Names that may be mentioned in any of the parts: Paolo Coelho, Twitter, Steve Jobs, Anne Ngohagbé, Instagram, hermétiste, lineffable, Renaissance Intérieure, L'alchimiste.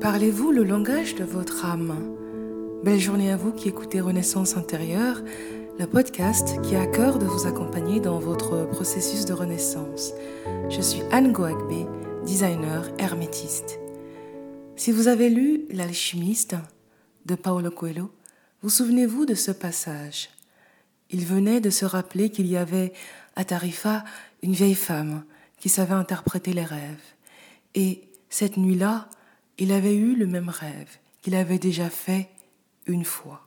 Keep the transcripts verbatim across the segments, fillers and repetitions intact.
Parlez-vous le langage de votre âme ? Belle journée à vous qui écoutez Renaissance Intérieure, le podcast qui a à cœur de vous accompagner dans votre processus de renaissance. Je suis Anne Ngohagbé, designer hermétiste. Si vous avez lu « L'alchimiste » de Paolo Coelho, vous souvenez-vous de ce passage ? Il venait de se rappeler qu'il y avait à Tarifa une vieille femme qui savait interpréter les rêves. Et cette nuit-là, il avait eu le même rêve qu'il avait déjà fait une fois.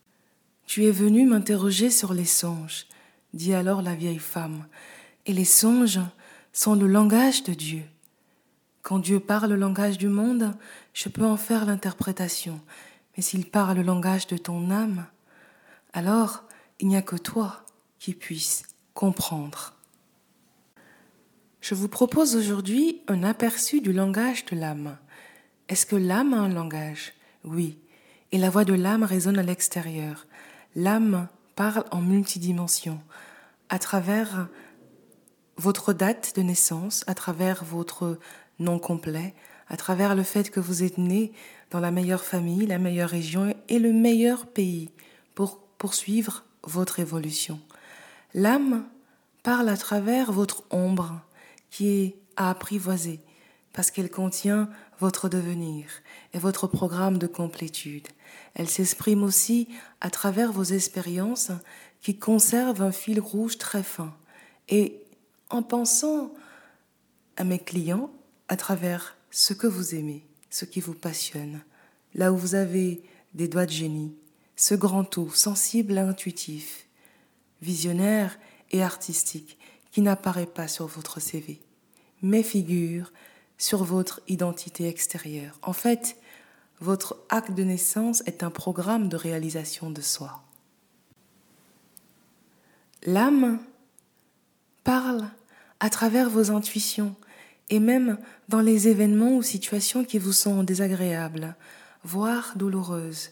« Tu es venu m'interroger sur les songes, » dit alors la vieille femme. « Et les songes sont le langage de Dieu. Quand Dieu parle le langage du monde, je peux en faire l'interprétation. Mais s'il parle le langage de ton âme, alors il n'y a que toi qui puisses comprendre. » Je vous propose aujourd'hui un aperçu du langage de l'âme. Est-ce que l'âme a un langage ? Oui, et la voix de l'âme résonne à l'extérieur. L'âme parle en multidimension, à travers votre date de naissance, à travers votre nom complet, à travers le fait que vous êtes né dans la meilleure famille, la meilleure région et le meilleur pays pour poursuivre votre évolution. L'âme parle à travers votre ombre qui est à apprivoiser, parce qu'elle contient votre devenir et votre programme de complétude. Elle s'exprime aussi à travers vos expériences qui conservent un fil rouge très fin. Et en pensant à mes clients, à travers ce que vous aimez, ce qui vous passionne, là où vous avez des doigts de génie, ce grand tout, sensible et intuitif, visionnaire et artistique, qui n'apparaît pas sur votre C V, mais figure sur votre identité extérieure. En fait, votre acte de naissance est un programme de réalisation de soi. L'âme parle à travers vos intuitions et même dans les événements ou situations qui vous sont désagréables, voire douloureuses.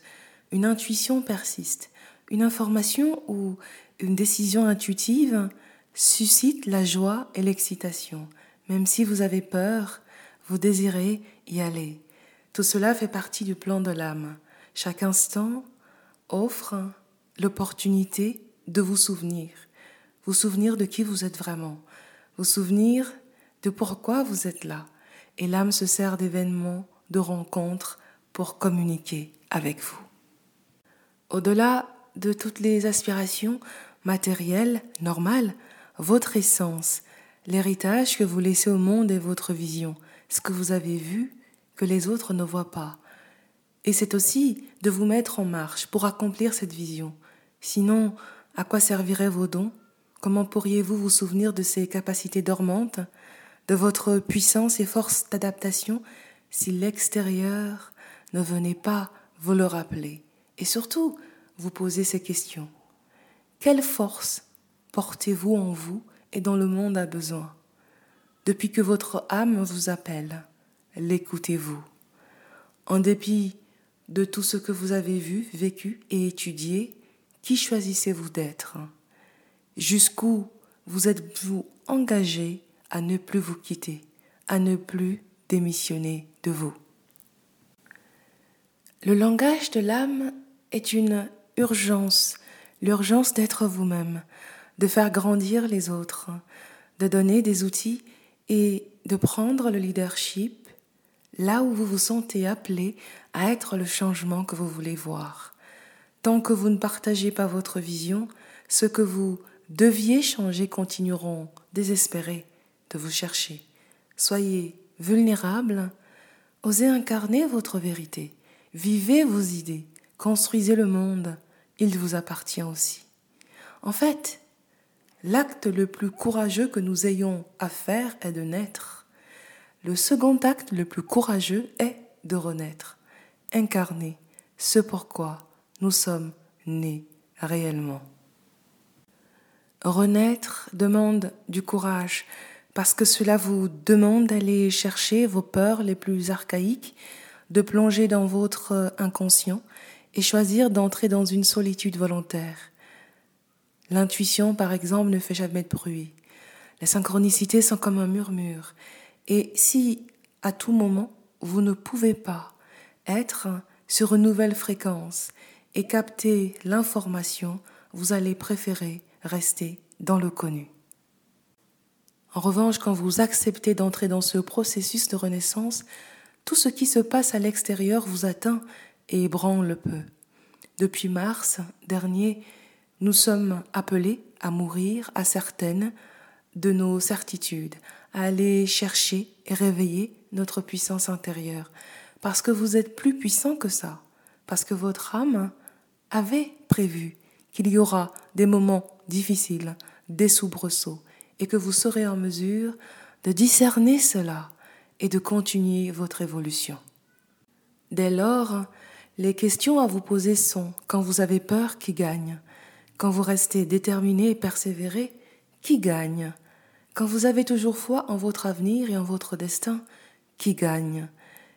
Une intuition persiste. Une information ou une décision intuitive suscite la joie et l'excitation. Même si vous avez peur, vous désirez y aller. Tout cela fait partie du plan de l'âme. Chaque instant offre l'opportunité de vous souvenir. Vous souvenir de qui vous êtes vraiment. Vous souvenir de pourquoi vous êtes là. Et l'âme se sert d'événements, de rencontres pour communiquer avec vous. Au-delà de toutes les aspirations matérielles, normales, votre essence, l'héritage que vous laissez au monde est votre vision, ce que vous avez vu, que les autres ne voient pas. Et c'est aussi de vous mettre en marche pour accomplir cette vision. Sinon, à quoi serviraient vos dons ? Comment pourriez-vous vous souvenir de ces capacités dormantes, de votre puissance et force d'adaptation, si l'extérieur ne venait pas vous le rappeler ? Et surtout, vous posez ces questions. Quelle force portez-vous en vous ? Et dont le monde a besoin. Depuis que votre âme vous appelle, l'écoutez-vous. En dépit de tout ce que vous avez vu, vécu et étudié, qui choisissez-vous d'être ? Jusqu'où vous êtes-vous engagé à ne plus vous quitter, à ne plus démissionner de vous ? Le langage de l'âme est une urgence, l'urgence d'être vous-même, de faire grandir les autres, de donner des outils et de prendre le leadership là où vous vous sentez appelé à être le changement que vous voulez voir. Tant que vous ne partagez pas votre vision, ceux que vous deviez changer continueront désespérés de vous chercher. Soyez vulnérables, osez incarner votre vérité, vivez vos idées, construisez le monde, il vous appartient aussi. En fait, l'acte le plus courageux que nous ayons à faire est de naître. Le second acte le plus courageux est de renaître, incarner ce pourquoi nous sommes nés réellement. Renaître demande du courage, parce que cela vous demande d'aller chercher vos peurs les plus archaïques, de plonger dans votre inconscient et choisir d'entrer dans une solitude volontaire. L'intuition, par exemple, ne fait jamais de bruit. Les synchronicités sont comme un murmure. Et si, à tout moment, vous ne pouvez pas être sur une nouvelle fréquence et capter l'information, vous allez préférer rester dans le connu. En revanche, quand vous acceptez d'entrer dans ce processus de renaissance, tout ce qui se passe à l'extérieur vous atteint et ébranle peu. Depuis mars dernier, nous sommes appelés à mourir à certaines de nos certitudes, à aller chercher et réveiller notre puissance intérieure, parce que vous êtes plus puissant que ça, parce que votre âme avait prévu qu'il y aura des moments difficiles, des soubresauts, et que vous serez en mesure de discerner cela et de continuer votre évolution. Dès lors, les questions à vous poser sont: quand vous avez peur, qui gagne? Quand vous restez déterminé et persévéré, qui gagne? Quand vous avez toujours foi en votre avenir et en votre destin, qui gagne?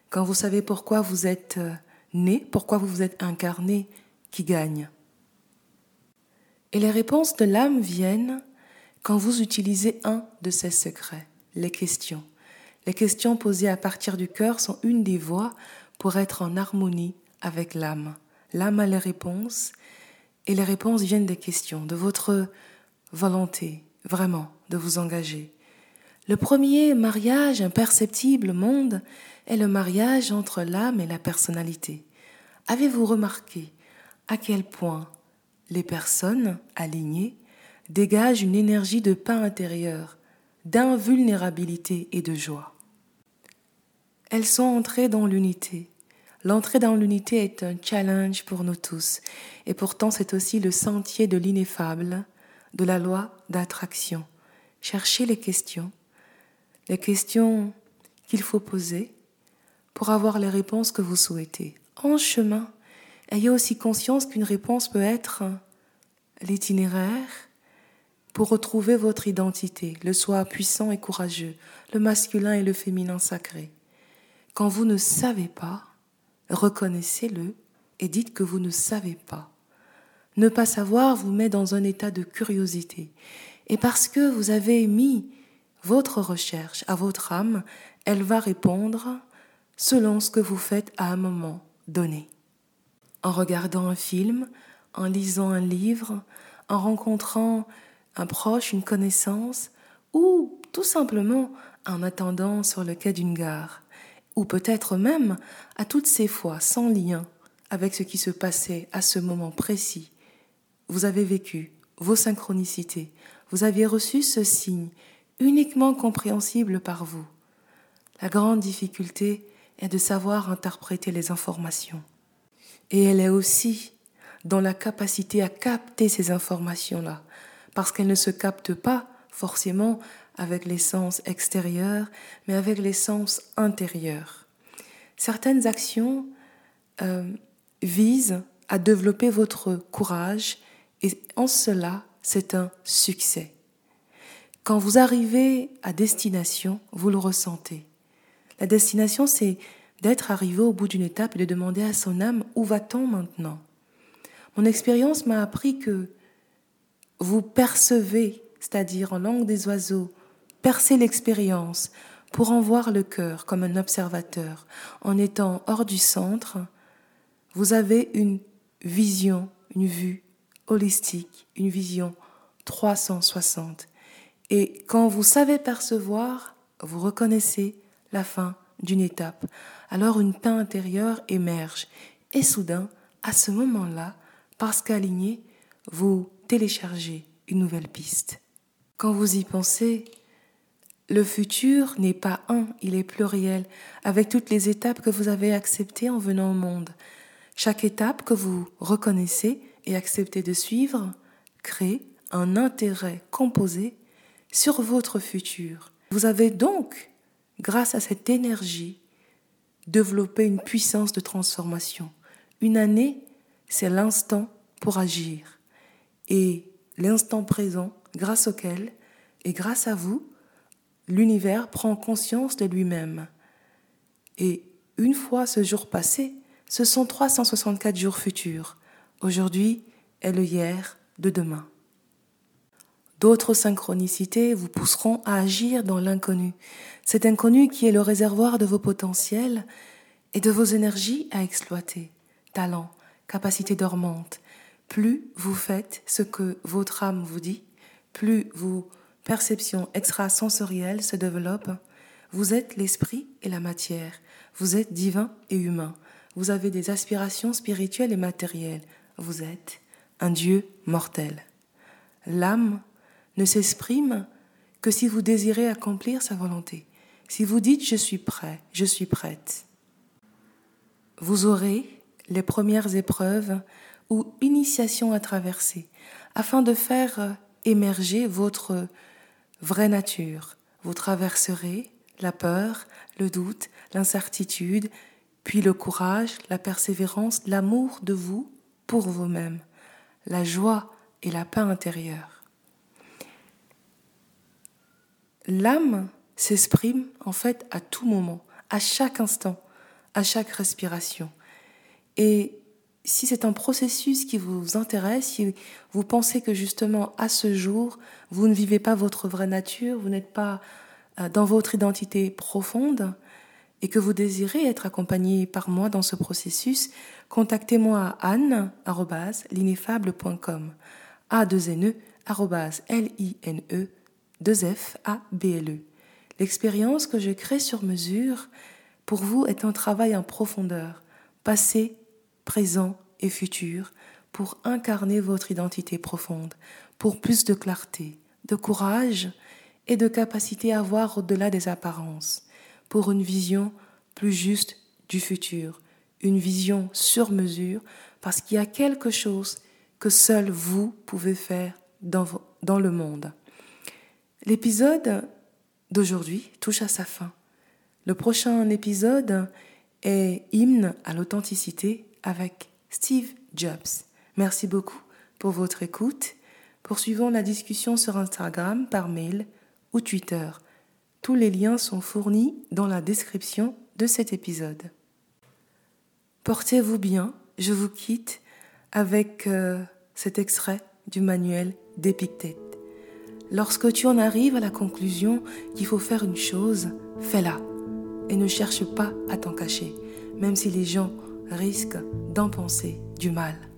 Quand vous savez pourquoi vous êtes né, pourquoi vous vous êtes incarné, qui gagne? Et les réponses de l'âme viennent quand vous utilisez un de ces secrets, les questions. Les questions posées à partir du cœur sont une des voies pour être en harmonie avec l'âme. L'âme a les réponses et les réponses viennent des questions, de votre volonté, vraiment, de vous engager. Le premier mariage imperceptible monde est le mariage entre l'âme et la personnalité. Avez-vous remarqué à quel point les personnes alignées dégagent une énergie de paix intérieure, d'invulnérabilité et de joie? Elles sont entrées dans l'unité. L'entrée dans l'unité est un challenge pour nous tous, et pourtant c'est aussi le sentier de l'ineffable, de la loi d'attraction. Cherchez les questions, les questions qu'il faut poser pour avoir les réponses que vous souhaitez. En chemin, ayez aussi conscience qu'une réponse peut être l'itinéraire pour retrouver votre identité, le soi puissant et courageux, le masculin et le féminin sacré. Quand vous ne savez pas, reconnaissez-le et dites que vous ne savez pas. Ne pas savoir vous met dans un état de curiosité. Et parce que vous avez mis votre recherche à votre âme, elle va répondre selon ce que vous faites à un moment donné. En regardant un film, en lisant un livre, en rencontrant un proche, une connaissance, ou tout simplement en attendant sur le quai d'une gare, ou peut-être même à toutes ces fois sans lien avec ce qui se passait à ce moment précis. Vous avez vécu vos synchronicités, vous aviez reçu ce signe uniquement compréhensible par vous. La grande difficulté est de savoir interpréter les informations. Et elle est aussi dans la capacité à capter ces informations-là, parce qu'elles ne se captent pas forcément avec les sens extérieurs, mais avec les sens intérieurs. Certaines actions euh, visent à développer votre courage, et en cela, c'est un succès. Quand vous arrivez à destination, vous le ressentez. La destination, c'est d'être arrivé au bout d'une étape et de demander à son âme « Où va-t-on maintenant ?» Mon expérience m'a appris que vous percevez, c'est-à-dire en langue des oiseaux, percer l'expérience pour en voir le cœur comme un observateur. En étant hors du centre, vous avez une vision, une vue holistique, une vision trois cent soixante. Et quand vous savez percevoir, vous reconnaissez la fin d'une étape. Alors une paix intérieure émerge. Et soudain, à ce moment-là, parce qu'aligné, vous téléchargez une nouvelle piste. Quand vous y pensez, le futur n'est pas un, il est pluriel, avec toutes les étapes que vous avez acceptées en venant au monde. Chaque étape que vous reconnaissez et acceptez de suivre crée un intérêt composé sur votre futur. Vous avez donc, grâce à cette énergie, développé une puissance de transformation. Une année, c'est l'instant pour agir. Et l'instant présent, grâce auquel, et grâce à vous, l'univers prend conscience de lui-même. Et une fois ce jour passé, ce sont trois cent soixante-quatre jours futurs. Aujourd'hui est le hier de demain. D'autres synchronicités vous pousseront à agir dans l'inconnu. Cet inconnu qui est le réservoir de vos potentiels et de vos énergies à exploiter. Talent, capacité dormante. Plus vous faites ce que votre âme vous dit, plus vos perceptions extrasensorielles se développent. Vous êtes l'esprit et la matière. Vous êtes divin et humain. Vous avez des aspirations spirituelles et matérielles. Vous êtes un Dieu mortel. L'âme ne s'exprime que si vous désirez accomplir sa volonté. Si vous dites « je suis prêt »,« je suis prête », vous aurez les premières épreuves ou initiations à traverser afin de faire émerger votre vraie nature. Vous traverserez la peur, le doute, l'incertitude, puis le courage, la persévérance, l'amour de vous pour vous-même, la joie et la paix intérieure. L'âme s'exprime en fait à tout moment, à chaque instant, à chaque respiration. Et si c'est un processus qui vous intéresse, si vous pensez que justement à ce jour, vous ne vivez pas votre vraie nature, vous n'êtes pas dans votre identité profonde, et que vous désirez être accompagné par moi dans ce processus, contactez-moi à anne arobase lineffable point com, a deux n e arobase l i n e deux f a b l e. L'expérience que je crée sur mesure pour vous est un travail en profondeur, passé, présent et futur, pour incarner votre identité profonde, pour plus de clarté, de courage et de capacité à voir au-delà des apparences, pour une vision plus juste du futur, une vision sur mesure, parce qu'il y a quelque chose que seul vous pouvez faire dans, dans le monde. L'épisode d'aujourd'hui touche à sa fin. Le prochain épisode est Hymne à l'authenticité avec Steve Jobs. Merci beaucoup pour votre écoute. Poursuivons la discussion sur Instagram, par mail ou Twitter. Tous les liens sont fournis dans la description de cet épisode. Portez-vous bien, je vous quitte avec euh, cet extrait du manuel d'Épictète. Lorsque tu en arrives à la conclusion qu'il faut faire une chose, fais-la et ne cherche pas à t'en cacher, même si les gens risquent d'en penser du mal.